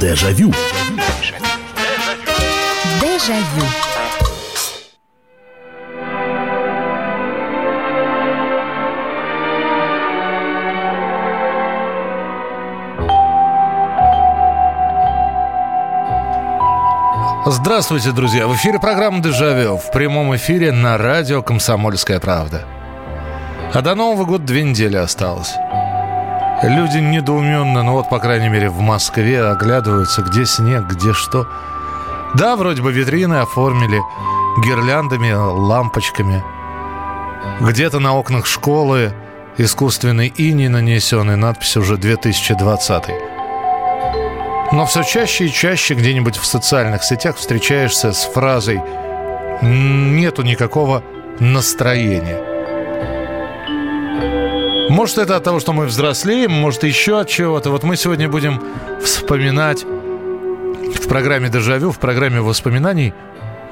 Дежавю. Дежавю. Здравствуйте, друзья! В эфире программа «Дежавю» в прямом эфире на радио «Комсомольская правда». А до Нового года 2 недели осталось. Люди недоуменно, ну вот, по крайней мере, в Москве оглядываются, где снег, где что. Да, вроде бы витрины оформили гирляндами, лампочками. Где-то на окнах школы искусственный иней нанесенный, надпись уже 2020-й. Но все чаще и чаще где-нибудь в социальных сетях встречаешься с фразой «нету никакого настроения». Может, это от того, что мы взрослеем, может, еще от чего-то. Вот мы сегодня будем вспоминать в программе «Дежавю», в программе воспоминаний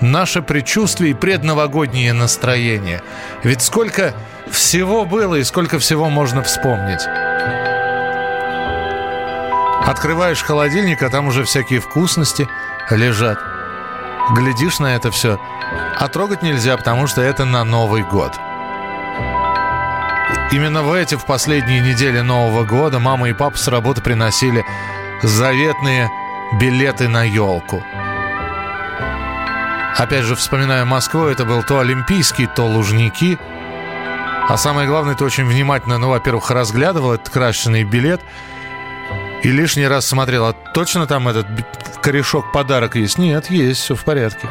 наши предчувствия и предновогодние настроения. Ведь сколько всего было и сколько всего можно вспомнить. Открываешь холодильник, а там уже всякие вкусности лежат. Глядишь на это все, а трогать нельзя, потому что это на Новый год. Именно в последние недели Нового года мама и папа с работы приносили заветные билеты на елку. Опять же, вспоминая Москву, это был то Олимпийский, то Лужники. А самое главное, ты очень внимательно, ну, во-первых, разглядывал этот крашеный билет. И лишний раз смотрел, а точно там этот корешок подарок есть? Нет, есть, все в порядке.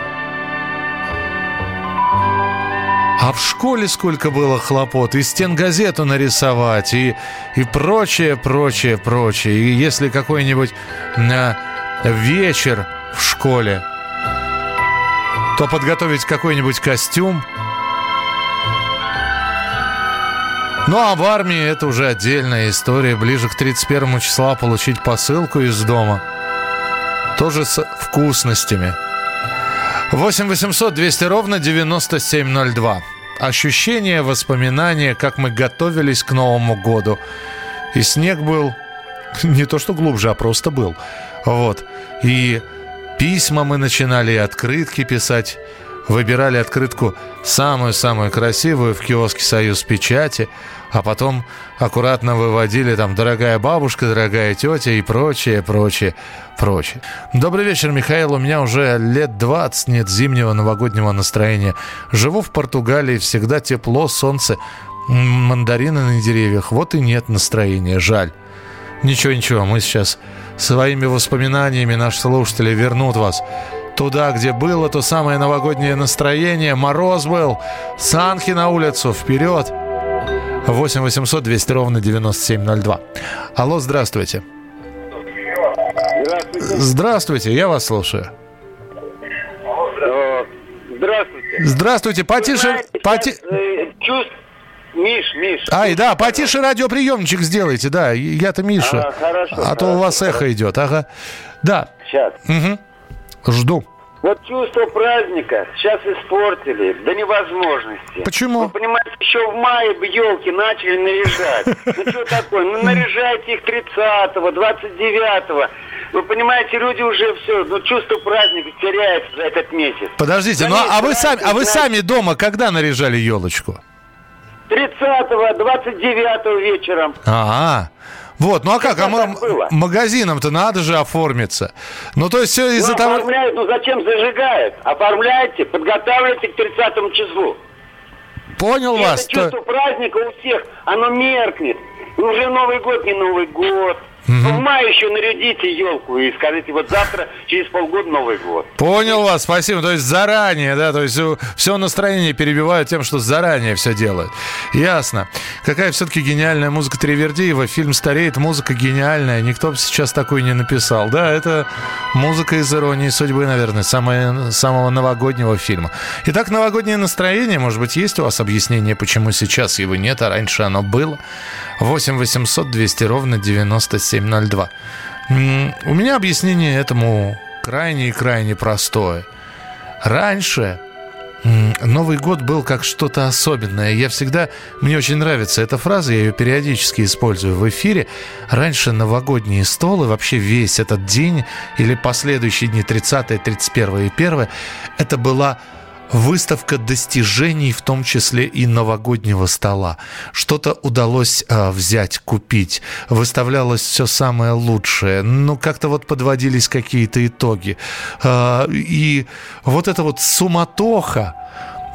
А в школе сколько было хлопот. И стенгазету нарисовать, и прочее, прочее, прочее. И если какой-нибудь вечер в школе, то подготовить какой-нибудь костюм. Ну, а в армии это уже отдельная история. Ближе к 31 числа получить посылку из дома. Тоже с вкусностями. 8 800 200 ровно 9702. Ощущения, воспоминания, как мы готовились к Новому году. И снег был не то что глубже, а просто был. Вот. И письма мы начинали, и открытки писать. Выбирали открытку самую-самую красивую в киоске «Союзпечати», а потом аккуратно выводили там «Дорогая бабушка», «Дорогая тетя» и прочее, прочее, прочее. Добрый вечер, Михаил. У меня уже лет 20 нет зимнего новогоднего настроения. Живу в Португалии, всегда тепло, солнце, мандарины на деревьях. Вот и нет настроения, жаль. Ничего-ничего, мы сейчас своими воспоминаниями, наши слушатели, вернут вас туда, где было то самое новогоднее настроение. Мороз был. Санки на улицу. Вперед. 8 800 200 ровно 9702. Алло, здравствуйте. Здравствуйте. Здравствуйте, я вас слушаю. Здравствуйте. Здравствуйте. Потише. Знаете, Миш. Ай, да, потише радиоприемничек сделайте, да. Я-то Миша. Хорошо, то у вас эхо идет. Ага. Да. Сейчас. Угу. Жду. Вот чувство праздника сейчас испортили до невозможности. Почему? Вы понимаете, еще в мае елки начали наряжать. Ну что такое? Ну наряжайте их 30-го, 29-го. Вы понимаете, люди уже все, ну чувство праздника теряется за этот месяц. Подождите, за месяц, а вы сами дома когда наряжали елочку? 30-го, 29-го вечером. Ага. Вот, ну а как? А магазинам-то надо же оформиться. Ну, то есть все из-за того... Оформляют, ну зачем зажигают? Оформляйте, подготавливайте к 30 числу. Понял и вас. Это чувство праздника у всех, оно меркнет. И уже Новый год не Новый год. В мае еще нарядите елку и скажите, вот завтра, через полгода Новый год. Понял вас, спасибо. То есть заранее, да, то есть все настроение перебивают тем, что заранее все делают. Ясно. Какая все-таки гениальная музыка Тривердиева. Фильм стареет, музыка гениальная. Никто бы сейчас такой не написал. Да, это музыка из «Иронии судьбы», наверное, самого новогоднего фильма. Итак, новогоднее настроение. Может быть, есть у вас объяснение, почему сейчас его нет, а раньше оно было? 8 800 200 ровно 97. 702. У меня объяснение этому крайне и крайне простое. Раньше Новый год был как что-то особенное. Мне очень нравится эта фраза, я ее периодически использую в эфире. Раньше новогодние столы, вообще весь этот день или последующие дни, 30-е, 31-е и 1-е, это была выставка достижений, в том числе и новогоднего стола. Что-то удалось взять, купить. Выставлялось все самое лучшее. Как-то подводились какие-то итоги. И вот эта суматоха,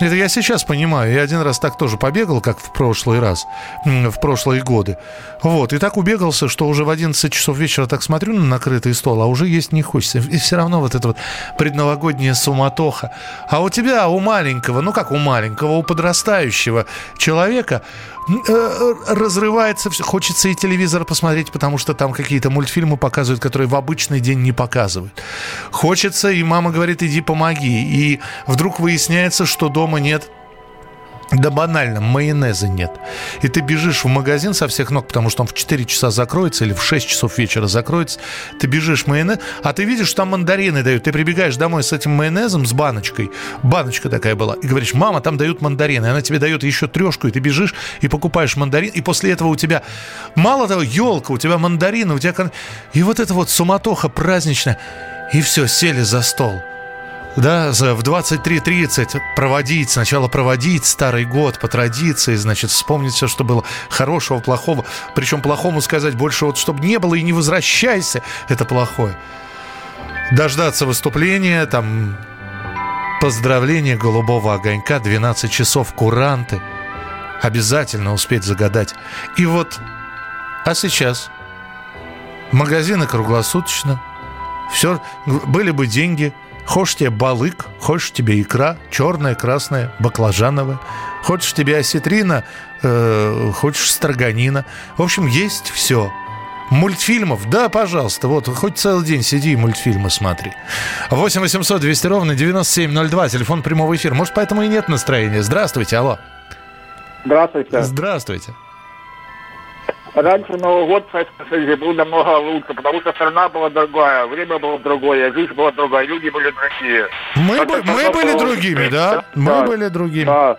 это я сейчас понимаю. Я один раз так тоже побегал, как в прошлый раз, в прошлые годы. И так убегался, что уже в 11 часов вечера так смотрю на накрытый стол, а уже есть не хочется. И все равно эта предновогодняя суматоха. А у тебя, у маленького, у подрастающего человека разрывается все. Хочется и телевизор посмотреть, потому что там какие-то мультфильмы показывают, которые в обычный день не показывают. Хочется, и мама говорит, иди помоги. И вдруг выясняется, что дома нет, да банально, майонеза нет. И ты бежишь в магазин со всех ног, потому что он в 4 часа закроется или в 6 часов вечера закроется. Ты бежишь в майонез, а ты видишь, что там мандарины дают. Ты прибегаешь домой с этим майонезом, с баночкой. Баночка такая была. И говоришь, мама, там дают мандарины. Она тебе дает еще 3, и ты бежишь и покупаешь мандарин. И после этого у тебя, мало того, елка, у тебя мандарины, у тебя... И эта суматоха праздничная. И все, сели за стол. Да, в 23:30 сначала проводить старый год по традиции, вспомнить все, что было хорошего, плохого, причем плохому сказать больше, чтобы не было и не возвращайся, это плохое. Дождаться выступления, поздравления голубого огонька, 12 часов куранты, обязательно успеть загадать. А сейчас магазины круглосуточно, все, были бы деньги. Хочешь тебе балык, хочешь тебе икра, черная, красная, баклажановая. Хочешь тебе осетрина, хочешь строганина. В общем, есть все. Мультфильмов, да, пожалуйста, хоть целый день сиди и мультфильмы смотри. 8-800-200-97-02, телефон прямого эфира. Может, поэтому и нет настроения. Здравствуйте, алло. Здравствуйте. Здравствуйте. Раньше Новый год в Советском Союзе был намного лучше, потому что страна была другая, время было другое, жизнь была другая, люди были другие. Мы были другими, да? Да.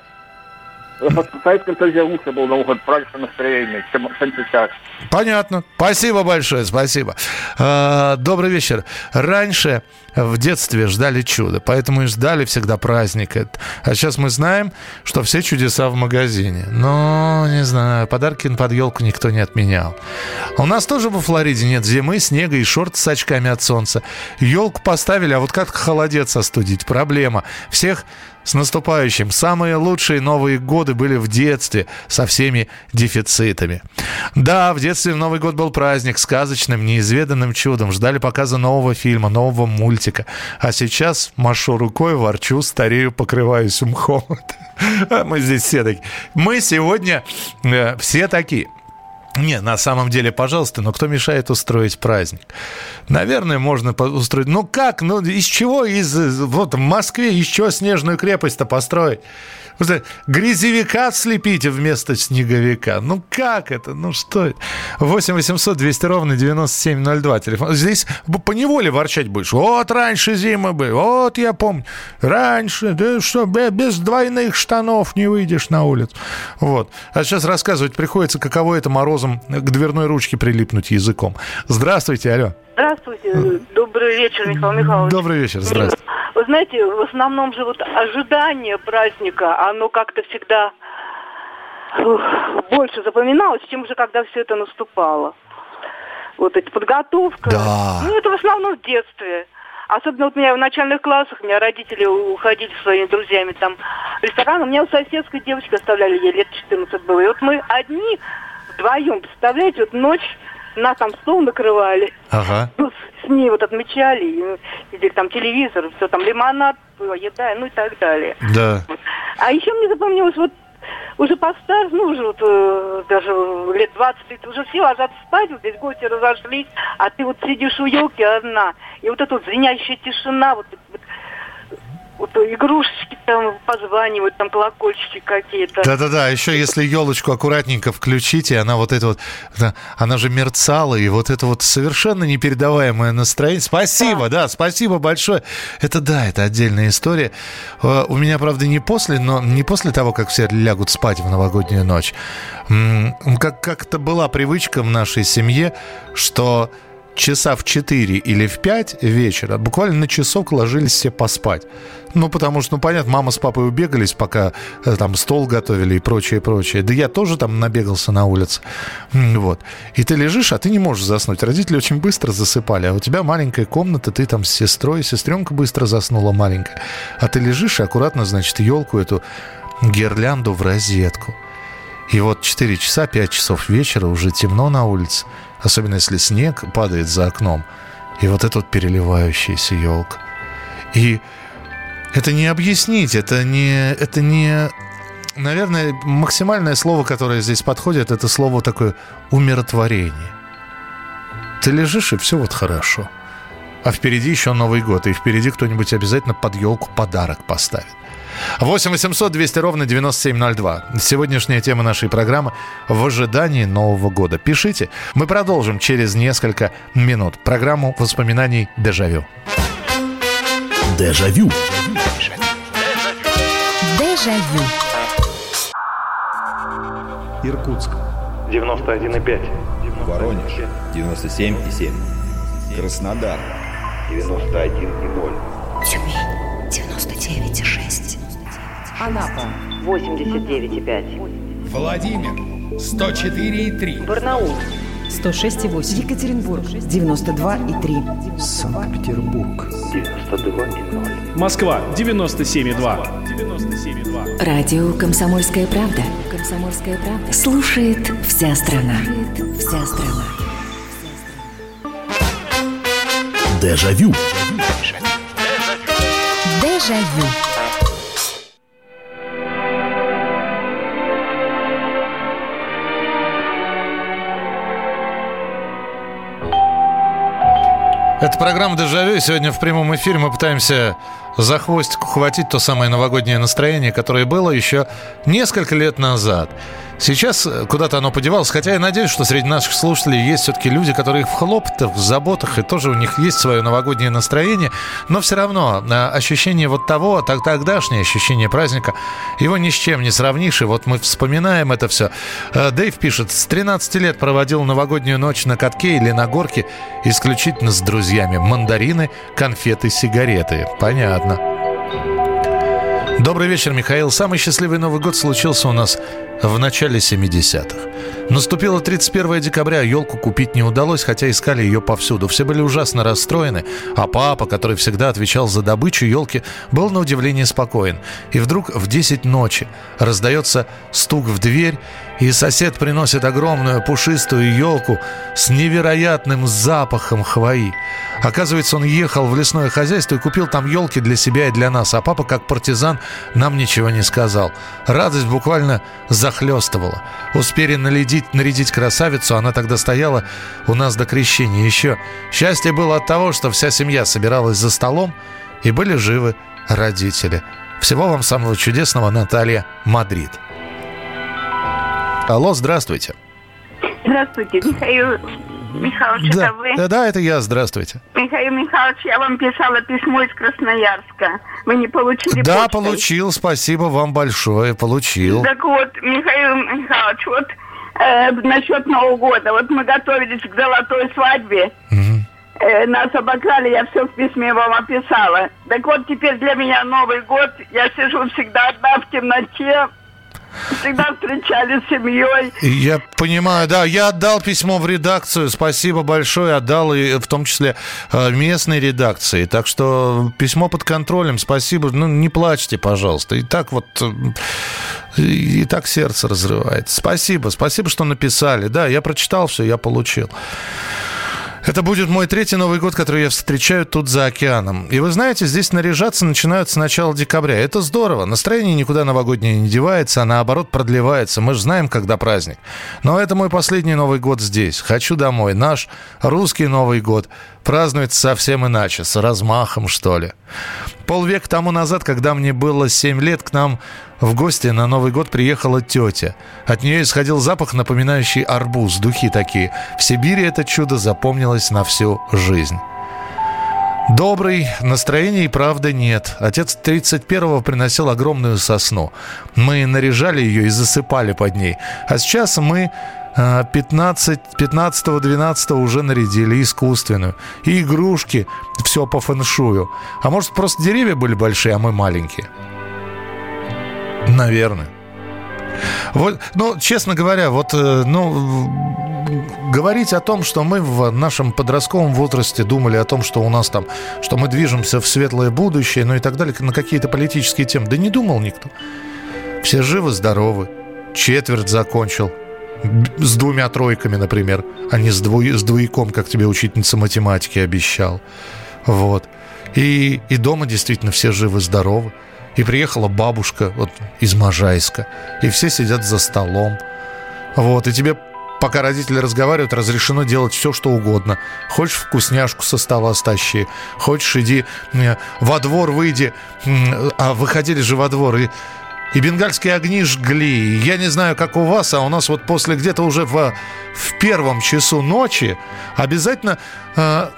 В Советском Союзе лучше был Новый год, праздничное настроение, чем сейчас. Понятно. Спасибо большое, спасибо. Добрый вечер. Раньше в детстве ждали чуда, поэтому и ждали всегда праздник. А сейчас мы знаем, что все чудеса в магазине. Но, не знаю, подарки под елку никто не отменял. У нас тоже во Флориде нет зимы, снега и шорты с очками от солнца. Елку поставили, а как холодец остудить? Проблема. Всех с наступающим. Самые лучшие Новые годы были в детстве со всеми дефицитами. Да, в детстве Новый год был праздник, сказочным, неизведанным чудом. Ждали показа нового фильма, нового мультика. А сейчас машу рукой, ворчу, старею, покрываюсь мхом. Мы здесь все такие. Мы сегодня все такие. Не, на самом деле, пожалуйста, но кто мешает устроить праздник? Наверное, можно устроить. Как? Из чего? В Москве из чего снежную крепость-то построить? Грязевика слепите вместо снеговика. Как это? Что это? 8-800-200-97-02. Телефон. Здесь поневоле ворчать будешь. Раньше зимы были. Я помню. Раньше. Да что, без двойных штанов не выйдешь на улицу. А сейчас рассказывать приходится, каково это морозом к дверной ручке прилипнуть языком. Здравствуйте, алло. Здравствуйте. Добрый вечер, Михаил Михайлович. Добрый вечер, здравствуйте. Вы знаете, в основном же ожидание праздника, оно как-то всегда больше запоминалось, чем же когда все это наступало. Эта подготовка. Да. Это в основном в детстве. Особенно у меня в начальных классах, у меня родители уходили со своими друзьями в ресторан. У меня у соседской девочки оставляли, ей лет 14 было. И мы одни вдвоем, представляете, ночь... Нас стол накрывали, ага. С ней отмечали, и телевизор, все лимонад, еда, и так далее. Да. А еще мне запомнилось, уже постарше, даже лет 20, уже все ложатся спать, здесь гости разошлись, а ты сидишь у елки одна, и эта звенящая тишина, игрушечки там позванивают, там колокольчики какие-то. Да-да-да, еще если елочку аккуратненько включить, и она вот это вот, она же мерцала, и вот это вот совершенно непередаваемое настроение. Спасибо, да, спасибо большое. Это да, это отдельная история. У меня, правда, не после того, как все лягут спать в новогоднюю ночь. Как-то была привычка в нашей семье, что... часа в 4 или в 5 вечера буквально на часок ложились все поспать. Ну, потому что, понятно, мама с папой убегались, пока там стол готовили и прочее. Да я тоже там набегался на улице. Вот. И ты лежишь, а ты не можешь заснуть. Родители очень быстро засыпали, а у тебя маленькая комната, ты там с сестрой, сестренка быстро заснула маленькая. А ты лежишь и аккуратно, значит, елку эту гирлянду в розетку. И вот 4 часа, 5 часов вечера, уже темно на улице. Особенно, если снег падает за окном. И вот эта вот переливающаяся елка. И это не объяснить, это не... Наверное, максимальное слово, которое здесь подходит, это слово такое умиротворение. Ты лежишь, и все вот хорошо. А впереди еще Новый год, и впереди кто-нибудь обязательно под елку подарок поставит. 8 800 200 ровно 9702. Сегодняшняя тема нашей программы «В ожидании Нового года». Пишите. Мы продолжим через несколько минут программу воспоминаний «Дежавю». Дежавю. Дежавю. Иркутск. 91,5. Воронеж. 97,7. Краснодар. 91,0. Тюмень. 99,6. Анапа. 89,5. Владимир. 104,3. Барнаул. 106,8. Екатеринбург. 92,3. Санкт-Петербург. 92,0. Москва. 97,2. Радио «Комсомольская правда». «Комсомольская правда». Слушает вся страна. Слушает вся страна. Дежавю. Дежавю. Это программа «Дежавю». Сегодня в прямом эфире мы пытаемся за хвост ухватить то самое новогоднее настроение, которое было еще несколько лет назад. Сейчас куда-то оно подевалось, хотя я надеюсь, что среди наших слушателей есть все-таки люди, которые в хлопотах, в заботах, и тоже у них есть свое новогоднее настроение, но все равно ощущение вот того, тогдашнее ощущение праздника, его ни с чем не сравнишь, и вот мы вспоминаем это все. Дэйв пишет, с 13 лет проводил новогоднюю ночь на катке или на горке исключительно с друзьями. Мандарины, конфеты, сигареты. Понятно. Добрый вечер, Михаил. Самый счастливый Новый год случился у нас в начале 70-х. Наступило 31 декабря, елку купить не удалось, хотя искали ее повсюду. Все были ужасно расстроены, а папа, который всегда отвечал за добычу елки, был на удивление спокоен. И вдруг в 10 ночи раздается стук в дверь, и сосед приносит огромную пушистую елку с невероятным запахом хвои. Оказывается, он ехал в лесное хозяйство и купил там елки для себя и для нас, а папа, как партизан, нам ничего не сказал. Радость буквально захлестывала. Успели нарядить красавицу, она тогда стояла у нас до крещения еще. Счастье было от того, что вся семья собиралась за столом, и были живы родители. Всего вам самого чудесного, Наталья, Мадрид. Алло, здравствуйте. Здравствуйте, Михаил Михайлович, да, это вы? Да, это я, здравствуйте. Михаил Михайлович, я вам писала письмо из Красноярска. Вы не получили почту? Да, получил, спасибо вам большое, получил. Так вот, Михаил Михайлович, вот насчет Нового года. Вот мы готовились к золотой свадьбе. Угу. Нас обокрали, я все в письме вам описала. Так вот, теперь для меня Новый год. Я сижу всегда одна в темноте. Всегда встречали с семьей. Я понимаю, да. Я отдал письмо в редакцию. Спасибо большое. Отдал и в том числе местной редакции. Так что письмо под контролем. Спасибо. Ну, не плачьте, пожалуйста. И так вот... И так сердце разрывается. Спасибо. Спасибо, что написали. Да, я прочитал все, я получил. Это будет мой третий Новый год, который я встречаю тут за океаном. И вы знаете, здесь наряжаться начинают с начала декабря. Это здорово. Настроение никуда новогоднее не девается, а наоборот продлевается. Мы же знаем, когда праздник. Но это мой последний Новый год здесь. Хочу домой. Наш русский Новый год празднуется совсем иначе. С размахом, что ли. Полвека тому назад, когда мне было 7 лет, к нам в гости на Новый год приехала тетя. От нее исходил запах, напоминающий арбуз, духи такие. В Сибири это чудо запомнилось на всю жизнь. Добрый, настроения и правда нет. Отец 31-го приносил огромную сосну. Мы наряжали ее и засыпали под ней. А сейчас мы 15-12 уже нарядили искусственную. И игрушки, все по фэншую. А может, просто деревья были большие, а мы маленькие? Наверное. Вот, ну, честно говоря, вот, говорить о том, что мы в нашем подростковом возрасте думали о том, что у нас там, что мы движемся в светлое будущее, ну и так далее, на какие-то политические темы. Да не думал никто. Все живы-здоровы. Четверть закончил. С 2 тройками, например, а не с двойком, как тебе учительница математики обещал. Вот. И дома действительно все живы-здоровы. И приехала бабушка вот, из Можайска. И все сидят за столом. Вот. И тебе, пока родители разговаривают, разрешено делать все, что угодно. Хочешь, вкусняшку со стола стащи. Хочешь, иди во двор, выйди. А выходили же во двор и бенгальские огни жгли. Я не знаю, как у вас, а у нас вот после где-то уже в 1 часу ночи обязательно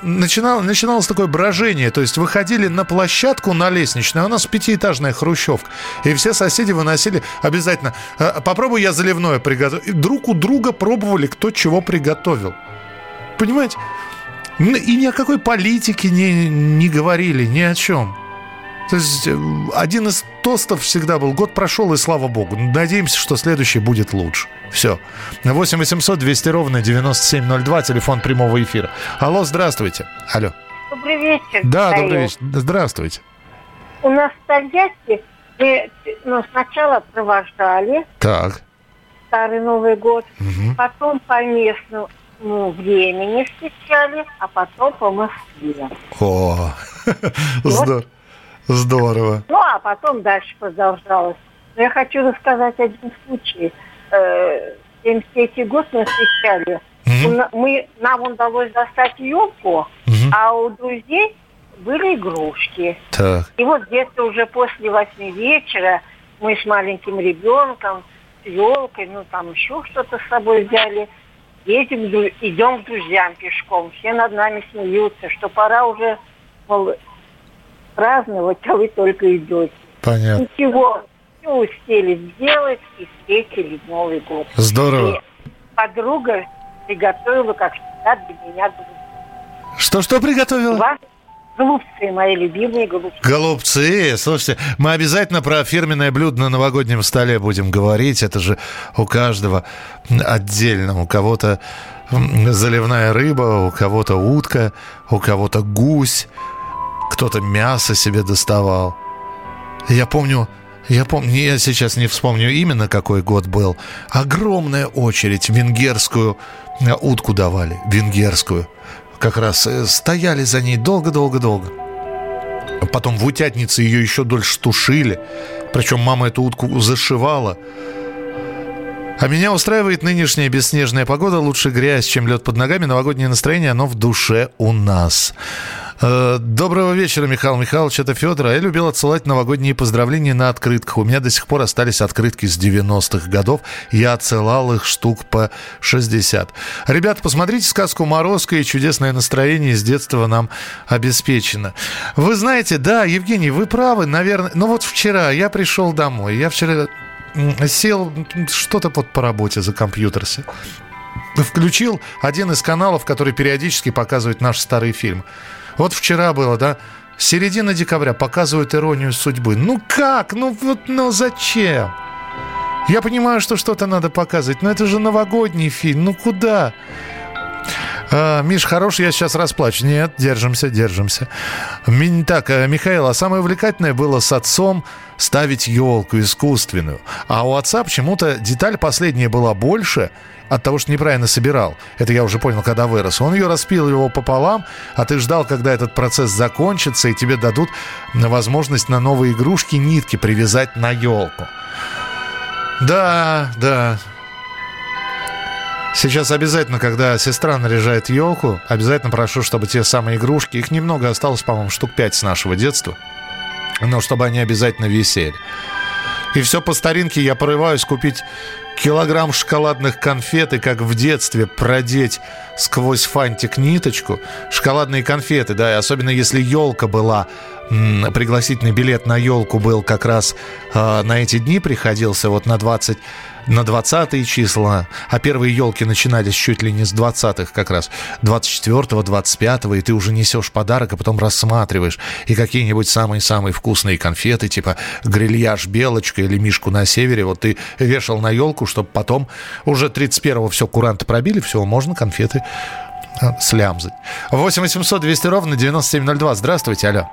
начиналось такое брожение. То есть выходили на площадку, на лестничную. У нас 5-этажная хрущевка. И все соседи выносили обязательно. Попробую я заливное приготовить. И друг у друга пробовали, кто чего приготовил. Понимаете? И ни о какой политике не говорили, ни о чем. То есть один из тостов всегда был: год прошел, и слава богу. Надеемся, что следующий будет лучше. Все. 8 800 200 ровно 9702, телефон прямого эфира. Алло, здравствуйте. Алло. Добрый вечер. Да, Михаил. Добрый вечер. Здравствуйте. У нас в Тольятти сначала провождали Старый Новый год, потом по местному времени встречали, а потом по Москве. О, Здорово. Ну, а потом дальше продолжалось. Но я хочу рассказать один случай. 73-й год мы встречали. Нам удалось достать елку, а у друзей были игрушки. Так. И вот где-то уже после 8 вечера мы с маленьким ребенком, с елкой, еще что-то с собой взяли. Идем к друзьям пешком. Все над нами смеются, что пора уже, мол, праздновать, а вы только идете. Понятно. Ничего, все успели сделать и встретили Новый год. Здорово. И подруга приготовила, как всегда, для меня голубцы. Что приготовила? Голубцы, мои любимые голубцы. Голубцы, слушайте, мы обязательно про фирменное блюдо на новогоднем столе будем говорить. Это же у каждого отдельно. У кого-то заливная рыба, у кого-то утка, у кого-то гусь. Кто-то мясо себе доставал. Я помню, я сейчас не вспомню именно какой год был. Огромная очередь. Венгерскую утку давали. Венгерскую. Как раз стояли за ней долго-долго-долго. Потом в утятнице ее еще дольше тушили. Причем мама эту утку зашивала. А меня устраивает нынешняя бесснежная погода. Лучше грязь, чем лед под ногами. Новогоднее настроение, оно в душе у нас. Доброго вечера, Михаил Михайлович, это Федор. Я любил отсылать новогодние поздравления на открытках. У меня до сих пор остались открытки с 90-х годов. Я отсылал их штук по 60. Ребята, посмотрите сказку «Морозко», и чудесное настроение с детства нам обеспечено. Вы знаете, да, Евгений, вы правы, наверное. Но вот вчера я пришел домой. Я вчера сел что-то по работе за компьютер. Включил один из каналов, который периодически показывает наши старые фильмы. Вот вчера было, середина декабря, показывают «Иронию судьбы». Ну как? Ну зачем? Я понимаю, что что-то надо показывать, но это же новогодний фильм, ну куда? Миш, хорош, я сейчас расплачусь. Нет, держимся. Так, Михаил, а самое увлекательное было с отцом ставить елку искусственную. А у отца почему-то деталь последняя была больше, от того, что неправильно собирал. Это я уже понял, когда вырос. Он ее распилил его пополам, а ты ждал, когда этот процесс закончится, и тебе дадут возможность на новые игрушки нитки привязать на елку. Да, да. Сейчас обязательно, когда сестра наряжает елку, обязательно прошу, чтобы те самые игрушки, их немного осталось, по-моему, штук 5 с нашего детства, но чтобы они обязательно висели. И все по старинке, я порываюсь купить килограмм шоколадных конфет и, как в детстве, продеть сквозь фантик ниточку. Шоколадные конфеты, да, и особенно если елка была, пригласительный билет на елку был как раз на эти дни приходился, вот на 20-е числа, а первые елки начинались чуть ли не с 20-х как раз, 24-го, 25-го, и ты уже несешь подарок, а потом рассматриваешь, и какие-нибудь самые-самые вкусные конфеты, типа грильяж «Белочка» или «Мишку на севере», вот ты вешал на елку, чтобы потом уже 31-го все, куранты пробили, все, можно конфеты слямзать. 8 800 200 ровно 9702, здравствуйте, алло.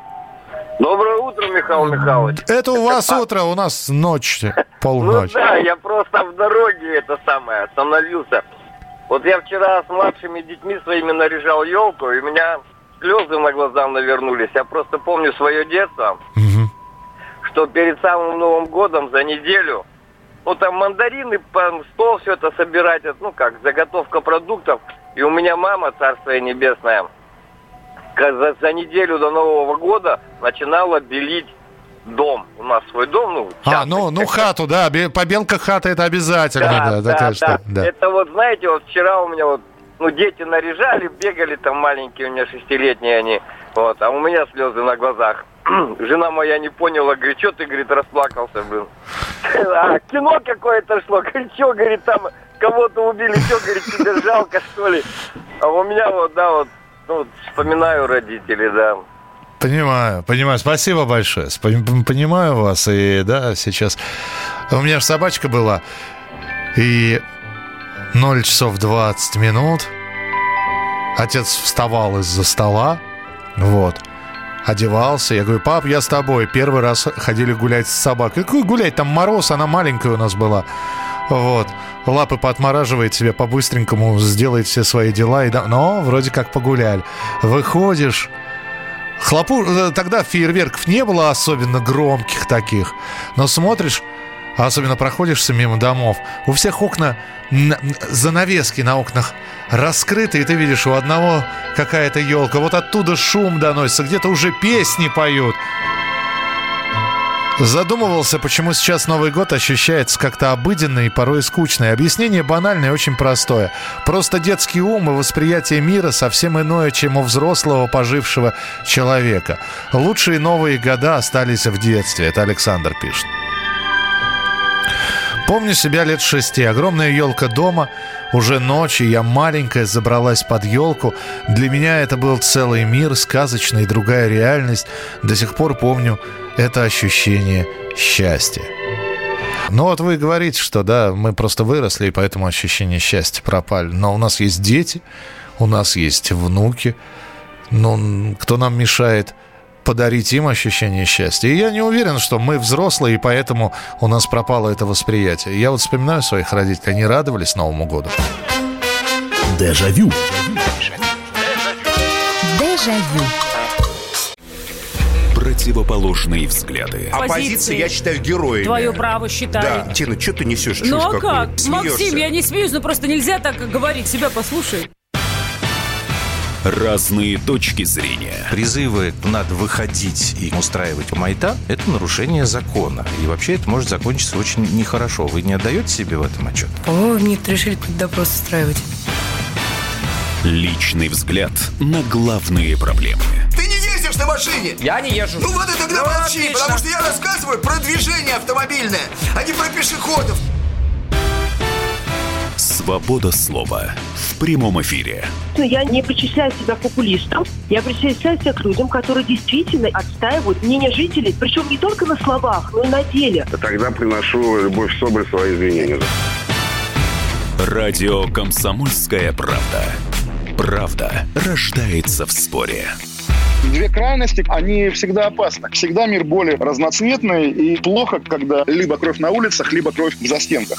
Доброе утро, Михаил Михайлович. Это у вас утро, у нас ночь, полночь. Ну да, я просто в дороге остановился. Вот я вчера с младшими детьми своими наряжал елку, и у меня слезы на глаза навернулись. Я просто помню свое детство, что перед самым Новым годом за неделю, ну там мандарины, стол, все это собирать, ну как, заготовка продуктов. И у меня мама, царство ей небесное, за неделю до Нового года начинала белить дом. У нас свой дом, ну... частный. Ну хату, да, побелка хаты, это обязательно. Да. Это вот, знаете, вот вчера у меня вот, ну, дети наряжали, бегали там маленькие, у меня шестилетние они, вот, а у меня слезы на глазах. Жена моя не поняла, говорит, что ты, говорит, расплакался, блин. А кино какое-то шло, говорит, что, говорит, там кого-то убили, что, говорит, тебе жалко, что ли? А у меня вот, да, вот, ну, вспоминаю родителей, да. Понимаю. Спасибо большое. Понимаю вас. И да, сейчас... У меня же собачка была. И 0 часов 20 минут. Отец вставал из-за стола. Вот. Одевался. Я говорю, пап, я с тобой. Первый раз ходили гулять с собакой. Какой гулять? Там мороз, она маленькая у нас была. Вот. Лапы поотмораживает себе по-быстренькому, сделает все свои дела. Но вроде как погуляли. Выходишь... Тогда фейерверков не было особенно громких таких. Но смотришь, особенно проходишься мимо домов, у всех окна, занавески на окнах раскрыты, и ты видишь, у одного какая-то елка. Вот оттуда шум доносится, где-то уже песни поют. Задумывался, почему сейчас Новый год ощущается как-то обыденно и порой скучно. Объяснение банальное и очень простое. Просто детский ум и восприятие мира совсем иное, чем у взрослого пожившего человека. Лучшие новые года остались в детстве. Это Александр пишет. Помню себя лет 6. Огромная елка дома. Уже ночью я маленькая забралась под елку. Для меня это был целый мир, сказочная и другая реальность. До сих пор помню это ощущение счастья. Ну вот вы говорите, что да, мы просто выросли, и поэтому ощущение счастья пропали. Но у нас есть дети, у нас есть внуки. Ну, кто нам мешает подарить им ощущение счастья? И я не уверен, что мы взрослые, и поэтому у нас пропало это восприятие. Я вот вспоминаю своих родителей, они радовались Новому году. Дежавю. Дежавю. Противоположные взгляды. Оппозиция, я считаю, героями. Твое право считаю. Да. Тина, что ты несешь? Ну а как? Максим, я не смеюсь, но просто нельзя так говорить. Себя послушай. Разные точки зрения. Призывы «надо выходить и устраивать майдан» — это нарушение закона. И вообще это может закончиться очень нехорошо. Вы не отдаете себе в этом отчет? По-моему, нет, решили допрос устраивать. Личный взгляд на главные проблемы. Ты не ездишь на машине? Я не езжу. Ну вот и тогда молчи, потому что я рассказываю про движение автомобильное, а не про пешеходов. Свобода слова в прямом эфире. Я не причисляю себя к популистам. Я причисляю себя к людям, которые действительно отстаивают мнение жителей. Причем не только на словах, но и на деле. Тогда приношу Любовь Соболь свои извинения. Радио «Комсомольская правда». Правда рождается в споре. Две крайности, они всегда опасны. Всегда мир более разноцветный. И плохо, когда либо кровь на улицах, либо кровь в застенках.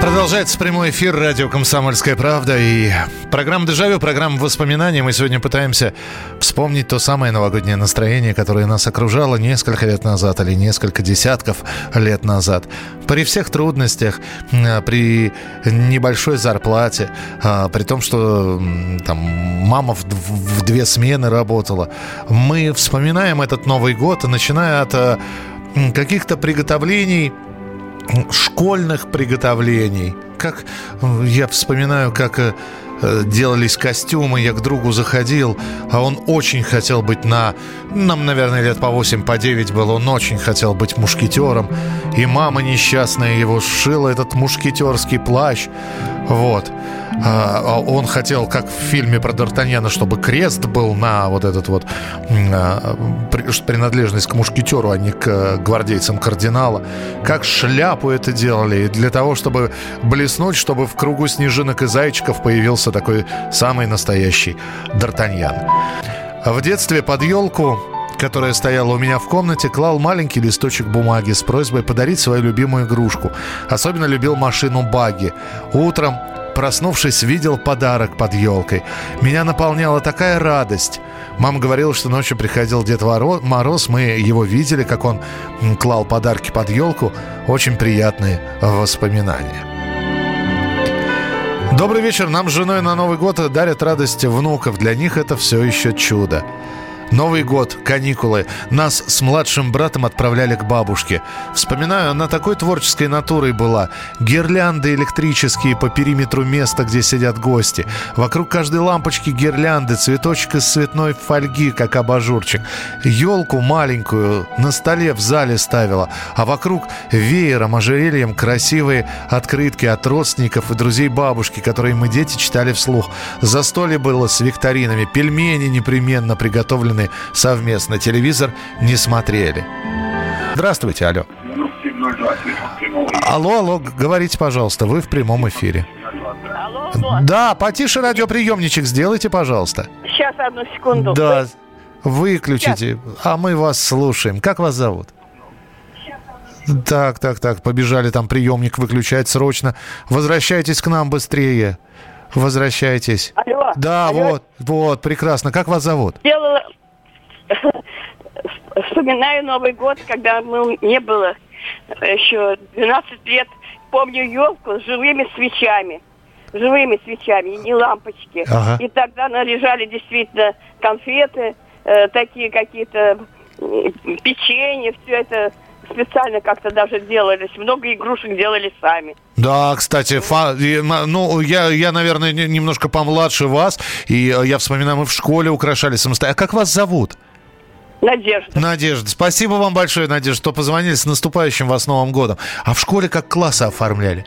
Продолжается прямой эфир радио «Комсомольская правда» и программа «Дежавю», программа воспоминаний. Мы сегодня пытаемся вспомнить то самое новогоднее настроение, которое нас окружало несколько лет назад или несколько десятков лет назад. При всех трудностях, при небольшой зарплате, при том, что там, мама в две смены работала, мы вспоминаем этот Новый год, начиная от каких-то приготовлений, школьных приготовлений. Как я вспоминаю, как делались костюмы, я к другу заходил, а он очень хотел быть нам, наверное, лет по 8, по 9 было, он очень хотел быть мушкетером. И мама несчастная его сшила, этот мушкетерский плащ. Вот. Он хотел, как в фильме про Д'Артаньяна, чтобы крест был на вот этот вот принадлежность к мушкетеру, а не к гвардейцам кардинала. Как шляпу это делали для того, чтобы блеснуть, чтобы в кругу снежинок и зайчиков появился такой самый настоящий Д'Артаньян. В детстве под елку, которая стояла у меня в комнате, клал маленький листочек бумаги с просьбой подарить свою любимую игрушку. Особенно любил машину Багги. Утром, проснувшись, видел подарок под елкой. Меня наполняла такая радость. Мама говорила, что ночью приходил Дед Мороз. Мы его видели, как он клал подарки под елку. Очень приятные воспоминания. Добрый вечер. Нам с женой на Новый год дарят радость внуков. Для них это все еще чудо. Новый год, каникулы. Нас с младшим братом отправляли к бабушке. Вспоминаю, она такой творческой натурой была. Гирлянды электрические по периметру места, где сидят гости. Вокруг каждой лампочки гирлянды, цветочек из цветной фольги, как абажурчик. Елку маленькую на столе в зале ставила, а вокруг веером, ожерельем красивые открытки от родственников и друзей бабушки, которые мы, дети, читали вслух. Застолье было с викторинами, пельмени непременно приготовлены совместно. Телевизор не смотрели. Здравствуйте, алло. Алло, говорите, пожалуйста, вы в прямом эфире. Алло. Да, потише радиоприемничек сделайте, пожалуйста. Сейчас, одну секунду. Да, выключите, сейчас. А мы вас слушаем. Как вас зовут? Так, побежали там приемник выключать срочно. Возвращайтесь к нам быстрее. Возвращайтесь. Алло. Да, алло. Вот, прекрасно. Как вас зовут? Вспоминаю Новый год, когда мне было еще 12 лет. Помню елку с живыми свечами. Живыми свечами, не лампочки. Ага. И тогда лежали действительно конфеты, такие какие-то печенье, все это специально как-то даже делались. Много игрушек делали сами. Да, кстати, я, наверное, немножко помладше вас. И я вспоминаю, мы в школе украшали самостоятельно. А как вас зовут? Надежда. Спасибо вам большое, Надежда, что позвонили. С наступающим вас Новым годом. А в школе как классы оформляли?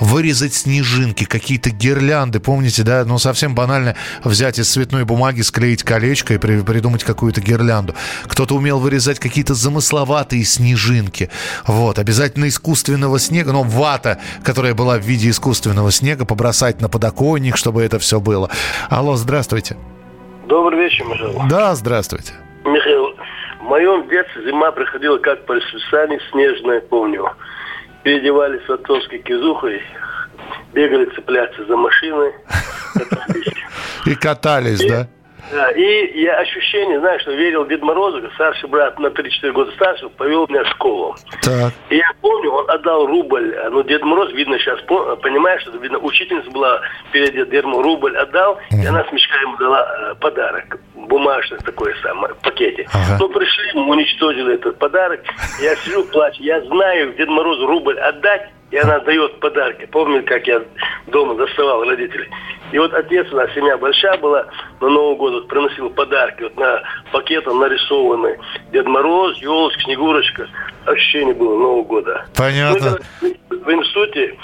Вырезать снежинки, какие-то гирлянды, помните, да? Ну, совсем банально взять из цветной бумаги, склеить колечко и придумать какую-то гирлянду. Кто-то умел вырезать какие-то замысловатые снежинки. Вот, обязательно искусственного снега, но вата, которая была в виде искусственного снега, побросать на подоконник, чтобы это все было. Алло, здравствуйте. Добрый вечер, Михаил. Да, здравствуйте. Михаил, в моем детстве зима приходила как по расписанию, снежная, помню. Переодевались в отцовской кизухой, бегали цепляться за машины, катались. И катались, да? Да, и я ощущение, знаешь, что верил Дед Морозу, старший брат на 3-4 года старше, повел меня в школу. Так. И я помню, он отдал рубль, но Дед Мороз, видно, сейчас понимаешь, что, видно, учительница была переодета, Дед Мороз рубль отдал, и она смешка ему дала подарок. Бумажный такой самый, в пакете. Ага. Ну, пришли, мы уничтожили этот подарок, я сижу, плачу, я знаю, Дед Морозу рубль отдать, и она отдает подарки. Помню, как я дома доставал родителей. И вот отец, у нас семья большая была, на Новый год вот приносил подарки. Вот на пакетом нарисованы Дед Мороз, елочка, Снегурочка. Ощущение было Нового года. Понятно. Мы в институте,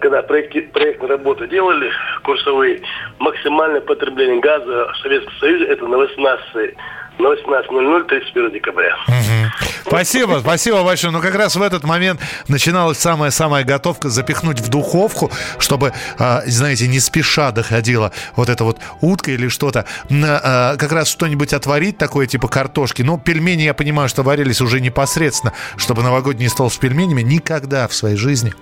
когда проектную работу делали, курсовые, максимальное потребление газа в Советском Союзе это на 18.00, 31 декабря. Угу. Спасибо, спасибо большое. Ну, как раз в этот момент начиналась самая-самая готовка запихнуть в духовку, чтобы, знаете, не спеша доходила вот эта вот утка или что-то. Как раз что-нибудь отварить такое, типа картошки. Ну, пельмени, я понимаю, что варились уже непосредственно, чтобы новогодний стол с пельменями никогда в своей жизни...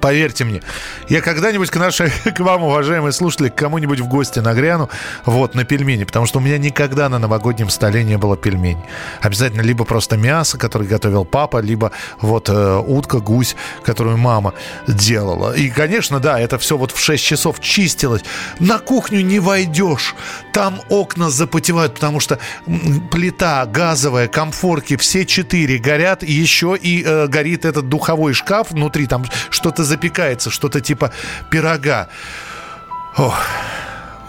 Поверьте мне, я когда-нибудь к вам, уважаемые слушатели, к кому-нибудь в гости нагряну, вот, на пельмени, потому что у меня никогда на новогоднем столе не было пельменей. Обязательно либо просто мясо, которое готовил папа, либо вот утка, гусь, которую мама делала. И, конечно, да, это все вот в 6 часов чистилось. На кухню не войдешь, там окна запотевают, потому что плита газовая, комфорки, все 4 горят, еще и горит этот духовой шкаф внутри, там что-то запекается, что-то типа пирога. Ох,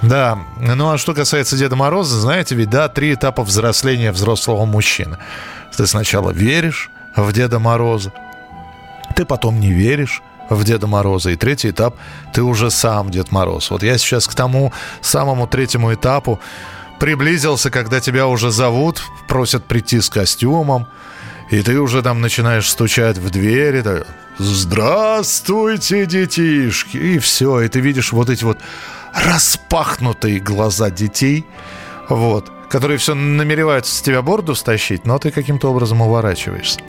да. Ну, а что касается Деда Мороза, знаете, ведь, да, 3 этапа взросления взрослого мужчины. Ты сначала веришь в Деда Мороза, ты потом не веришь в Деда Мороза, и 3-й этап — ты уже сам Дед Мороз. Вот я сейчас к тому самому 3-му этапу приблизился, когда тебя уже зовут, просят прийти с костюмом, и ты уже там начинаешь стучать в двери, да, «Здравствуйте, детишки!» И все, и ты видишь вот эти вот распахнутые глаза детей, вот, которые все намереваются с тебя бороду стащить, но ты каким-то образом уворачиваешься.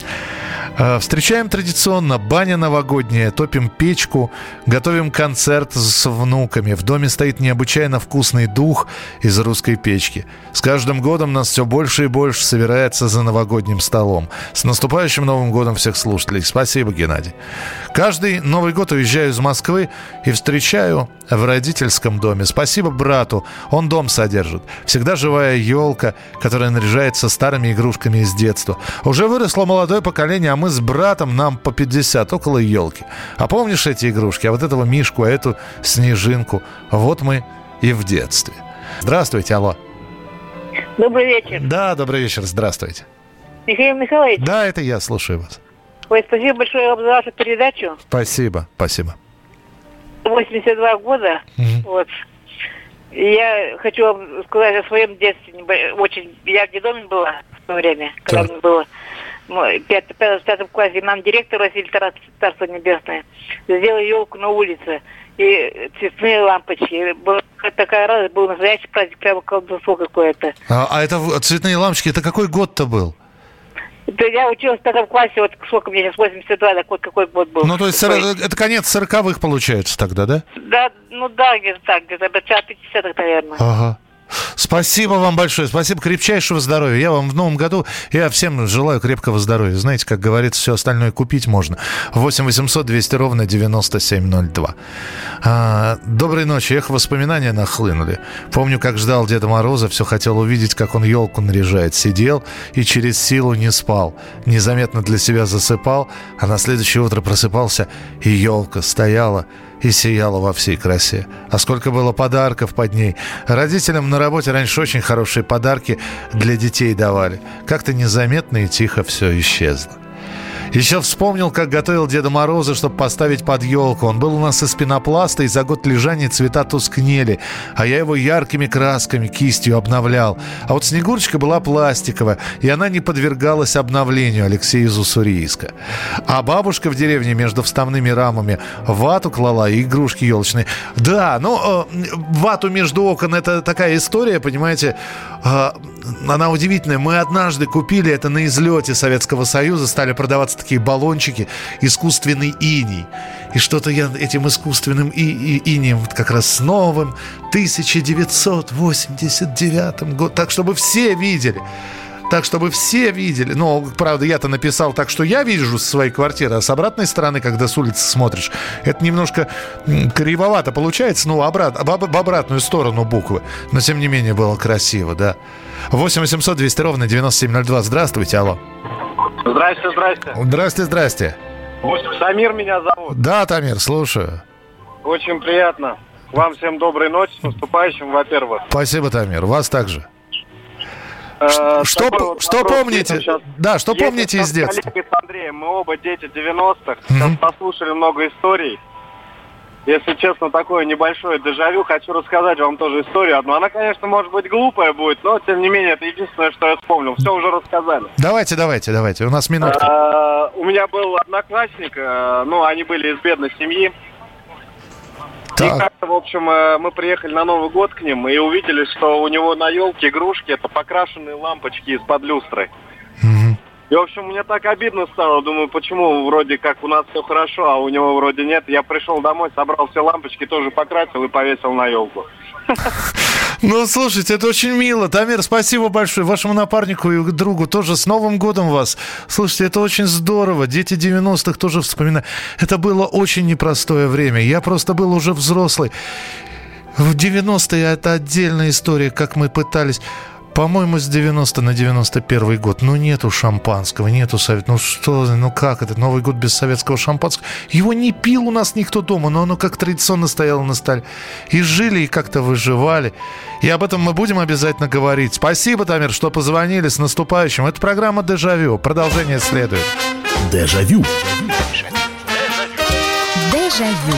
Встречаем традиционно, баня новогодняя, топим печку, готовим концерт с внуками. В доме стоит необычайно вкусный дух из русской печки. С каждым годом нас все больше и больше собирается за новогодним столом. С наступающим Новым годом всех слушателей. Спасибо, Геннадий. Каждый Новый год уезжаю из Москвы и встречаю в родительском доме. Спасибо брату, он дом содержит. Всегда живая елка, которая наряжается старыми игрушками из детства. Уже выросло молодое поколение, а мы с братом, нам по 50, около елки. А помнишь эти игрушки? А вот этого мишку, а эту снежинку. Вот мы и в детстве. Здравствуйте, алло. Добрый вечер. Да, добрый вечер, здравствуйте. Михаил Михайлович. Да, это я, слушаю вас. Ой, спасибо большое за вашу передачу. Спасибо, спасибо. 82 года, вот. Я хочу вам сказать о своем детстве. Очень, я в детдоме была в то время, когда мне было в 5 классе. Нам директор Василий Тарасов, Царство Небесное, сделал елку на улице и цветные лампочки. Была такая радость, был настоящий праздник, прямо колдунство какое-то. А это цветные лампочки, это какой год-то был? Да, я училась в 5 классе, вот сколько мне сейчас, 82, так вот какой год был. Ну, то есть это конец 40-х получается тогда, да? Да, ну да, где-то так, где-то 50-х, наверное. Ага. Спасибо вам большое, спасибо, крепчайшего здоровья. Я вам в новом году, я всем желаю крепкого здоровья. Знаете, как говорится, все остальное купить можно. 8 800 200 ровно 9702. Доброй ночи, эх, воспоминания нахлынули. Помню, как ждал Деда Мороза, все хотел увидеть, как он елку наряжает. Сидел и через силу не спал. Незаметно для себя засыпал, а на следующее утро просыпался, и елка стояла и сияла во всей красе. А сколько было подарков под ней. Родителям на работе раньше очень хорошие подарки для детей давали. Как-то незаметно и тихо все исчезло. Еще вспомнил, как готовил Деда Мороза, чтобы поставить под елку. Он был у нас из пенопласта, и за год лежания цвета тускнели. А я его яркими красками, кистью обновлял. А вот Снегурочка была пластиковая, и она не подвергалась обновлению. Алексей из Уссурийска. А бабушка в деревне между вставными рамами вату клала и игрушки елочные. Да, ну, вату между окон — это такая история, понимаете, она удивительная. Мы однажды купили это на излете Советского Союза, стали продаваться такие баллончики, искусственный иней. И что-то я этим искусственным инеем вот как раз с новым 1989 годом. Так, чтобы все видели. Так, чтобы все видели. Но, правда, я-то написал так, что я вижу со своей квартиры, а с обратной стороны, когда с улицы смотришь, это немножко кривовато получается, ну, в обратную сторону буквы. Но, тем не менее, было красиво, да. 8 800 200 ровно 9702. Здравствуйте, алло. Здрасте, здрасте. Здрасте, здрасте. Тамир меня зовут. Да, Тамир, слушаю. Очень приятно. Вам всем доброй ночи, с наступающим, во-первых. Спасибо, Тамир, вас также. Что помните? Да, что помните из детства? Мы оба дети 90-х, сейчас послушали много историй. Если честно, такое небольшое дежавю. Хочу рассказать вам тоже историю одну. Она, конечно, может быть, глупая будет, но, тем не менее, это единственное, что я вспомнил. Все уже рассказали. Давайте. У нас минутка. У меня был одноклассник. Ну, они были из бедной семьи. Так. И как-то, в общем, мы приехали на Новый год к ним и увидели, что у него на елке игрушки — это покрашенные лампочки из-под люстры. И, в общем, мне так обидно стало. Думаю, почему вроде как у нас все хорошо, а у него вроде нет. Я пришел домой, собрал все лампочки, тоже покрасил и повесил на елку. Ну, слушайте, это очень мило. Тамир, спасибо большое вашему напарнику и другу. Тоже с Новым годом вас. Слушайте, это очень здорово. Дети 90-х тоже вспоминают. Это было очень непростое время. Я просто был уже взрослый. В 90-е это отдельная история, как мы пытались... По-моему, с 90 на 91 год. Ну, нету шампанского, нету советского. Ну, что, ну, как это? Новый год без советского шампанского. Его не пил у нас никто дома, но оно как традиционно стояло на столе. И жили, и как-то выживали. И об этом мы будем обязательно говорить. Спасибо, Тамир, что позвонили. С наступающим. Это программа «Дежавю». Продолжение следует. Дежавю. Дежавю.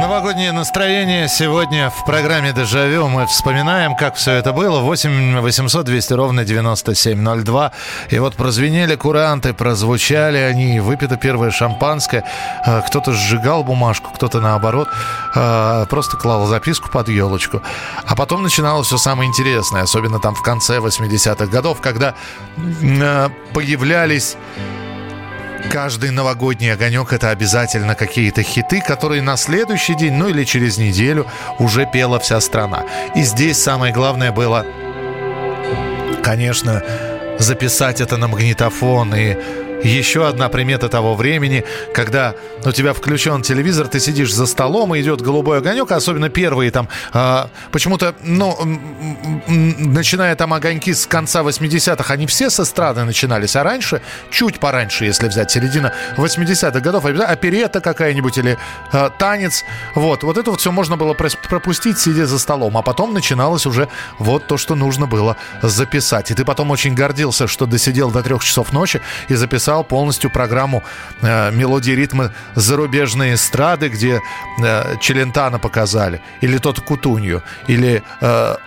Новогоднее настроение сегодня в программе «Дежавю». Мы вспоминаем, как все это было. 8 800 200 ровно 9702. И вот прозвенели куранты, прозвучали они, выпито первое шампанское. Кто-то сжигал бумажку, кто-то наоборот просто клал записку под елочку. А потом начиналось все самое интересное, особенно там в конце 80-х годов, когда появлялись... Каждый новогодний огонек — это обязательно какие-то хиты, которые на следующий день, ну или через неделю, уже пела вся страна. И здесь самое главное было, конечно, записать это на магнитофон. И еще одна примета того времени, когда у тебя включен телевизор, ты сидишь за столом, и идет голубой огонек, особенно первые там, почему-то, ну, начиная там огоньки с конца 80-х, они все с эстрады начинались, а раньше, чуть пораньше, если взять, середина 80-х годов, оперетта какая-нибудь или танец, вот это вот все можно было пропустить, сидя за столом, а потом начиналось уже вот то, что нужно было записать, и ты потом очень гордился, что досидел до 3 часов ночи и записал полностью программу «Мелодии, ритмы зарубежной эстрады», где Челентано показали, или тот Кутунью, или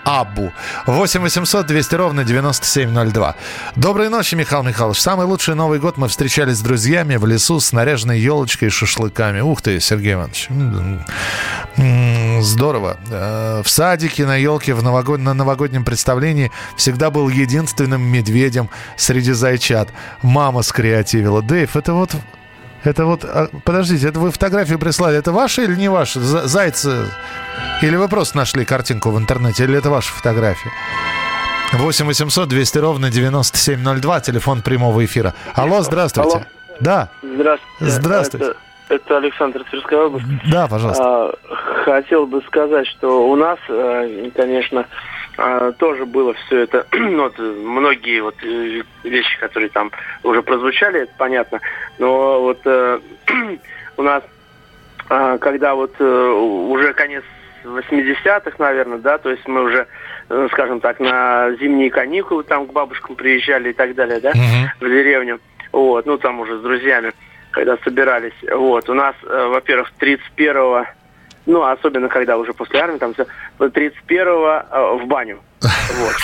Абу. 8 800 200 ровно 9702. Доброй ночи, Михаил Михайлович. Самый лучший Новый год мы встречались с друзьями в лесу с наряженной елочкой и шашлыками. Ух ты, Сергей Иванович. Здорово. В садике на елке на новогоднем представлении всегда был единственным медведем среди зайчат. Мама скреативила. Дэйв, это вот, подождите, это вы фотографию прислали, это ваши или не ваши? Зайцы, или вы просто нашли картинку в интернете, или это ваши фотографии? 8 800 200 ровно 9702, телефон прямого эфира. Алло, здравствуйте. Алло. Да. Здравствуйте. Это Александр, Тверская область. Да, пожалуйста. Хотел бы сказать, что у нас, конечно, тоже было все это, вот, многие вот вещи, которые там уже прозвучали, это понятно, но вот у нас, когда вот уже конец 80-х, наверное, да, то есть мы уже, скажем так, на зимние каникулы там к бабушкам приезжали и так далее, да, в деревню, вот, ну там уже с друзьями, когда собирались, вот, у нас, во-первых, 31-го, ну, особенно, когда уже после армии, там все, 31-го в баню. Вот.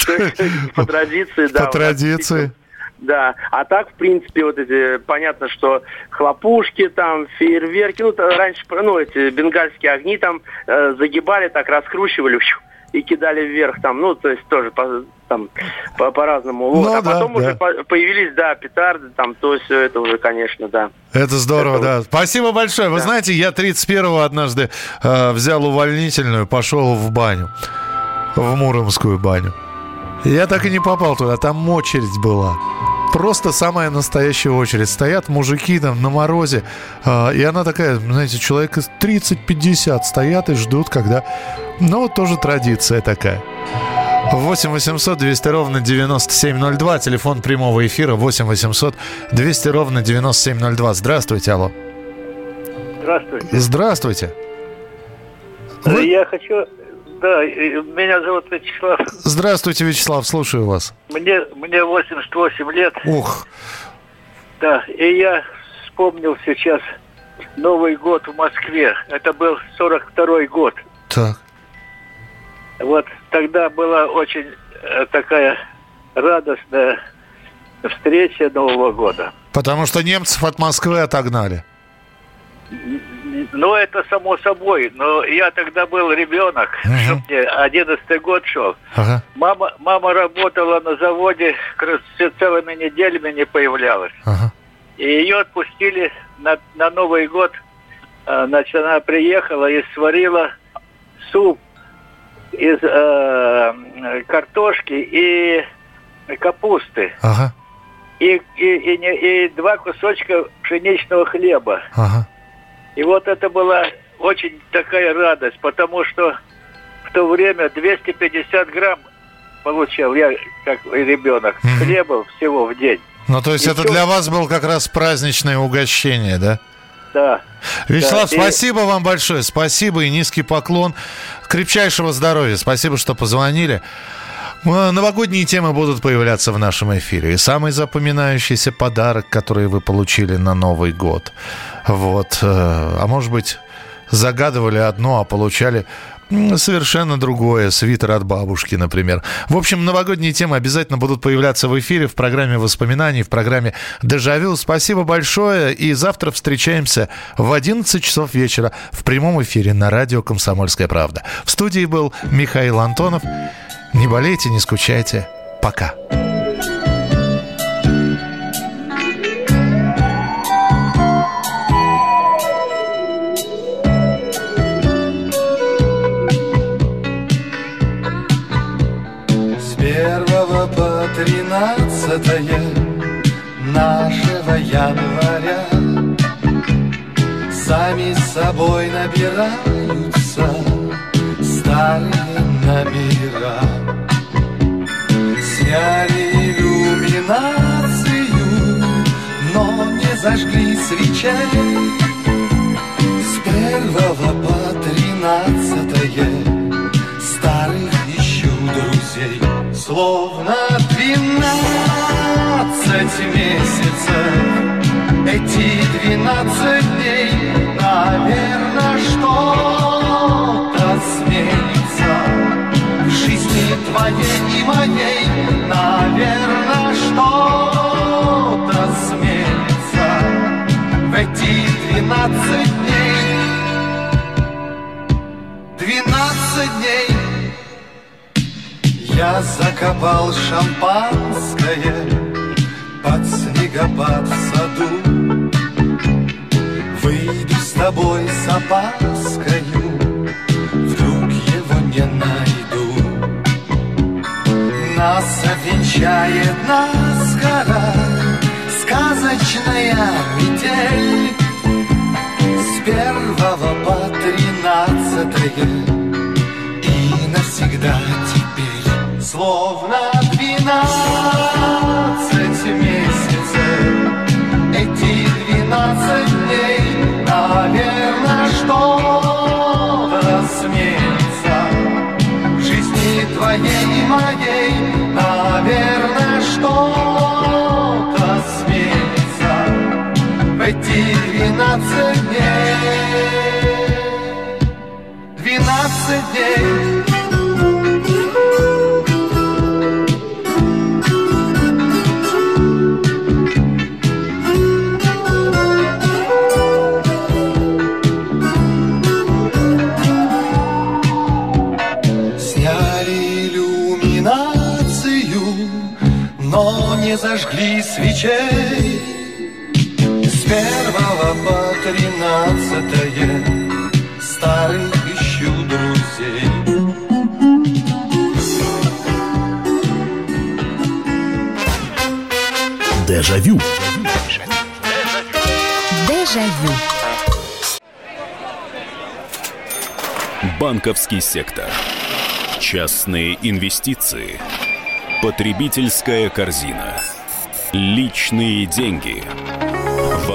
По традиции, да. По традиции. Да, а так, в принципе, вот эти, понятно, что хлопушки там, фейерверки, ну, раньше, ну, эти бенгальские огни там загибали, так раскручивали и кидали вверх там, ну, то есть тоже там по-разному. Вот. Ну, а потом уже появились, да, петарды, там, то все это уже, конечно, да. Это здорово, это да. Вот. Спасибо большое. Да. Вы знаете, я 31-го однажды взял увольнительную, пошел в баню, в муромскую баню. Я так и не попал туда, там очередь была. Просто самая настоящая очередь. Стоят мужики там на морозе. И она такая, знаете, человек из 30-50 стоят и ждут, когда... Ну, вот тоже традиция такая. 8 800 200 ровно 9702. Телефон прямого эфира 8 800 200 ровно 9702. Здравствуйте, алло. Здравствуйте. Здравствуйте. Вы... Я хочу... Да, меня зовут Вячеслав. Здравствуйте, Вячеслав, слушаю вас. Мне 88 лет. Ух. Да, и я вспомнил сейчас Новый год в Москве. Это был 42-й год. Так. Вот тогда была очень такая радостная встреча Нового года. Потому что немцев от Москвы отогнали. Ну, это само собой. Но я тогда был ребенок. Uh-huh. 11-й год шел. Uh-huh. Мама работала на заводе, целыми неделями не появлялась. Uh-huh. И ее отпустили на Новый год. Значит, она приехала и сварила суп из картошки и капусты. Uh-huh. И 2 кусочка пшеничного хлеба. Uh-huh. И вот это была очень такая радость, потому что в то время 250 грамм получал я, как ребенок, хлеба всего в день. Ну, то есть и это все... для вас было как раз праздничное угощение, да? Да. Вячеслав, да, спасибо вам большое, спасибо и низкий поклон. Крепчайшего здоровья, спасибо, что позвонили. Новогодние темы будут появляться в нашем эфире. И самый запоминающийся подарок, который вы получили на Новый год. Вот. А может быть, загадывали одно, а получали совершенно другое. Свитер от бабушки, например. В общем, новогодние темы обязательно будут появляться в эфире, в программе воспоминаний, в программе «Дежавю». Спасибо большое. И завтра встречаемся в 11 часов вечера в прямом эфире на радио «Комсомольская правда». В студии был Михаил Антонов. Не болейте, не скучайте. Пока. С 1 по 13 нашего января сами собой набираются старые номера. Сняли иллюминацию, но не зажгли свечей. С 1 по 13 старых ищу друзей. Словно 12 месяцев, эти 12 дней, наверное, что-то сменится. В жизни твоей и моей, наверное, что-то сменится в эти 12 дней. 12 дней. Я закопал шампанское под снегопад в саду. Выйду с тобой с опаскою, вдруг его не найду. Нас обвенчает наскоро сказочная метель. С 1 по 13 и навсегда теперь. Словно 12 месяцев, эти 12 дней, наверное, что-то сменится в жизни твоей и моей. Наверное, что-то сменится в эти 12 дней. 12 дней. Зажгли свечей. С 1 по 13 старых ищу друзей. Дежавю. Дежавю. Банковский сектор. Частные инвестиции. Потребительская корзина. Личные деньги.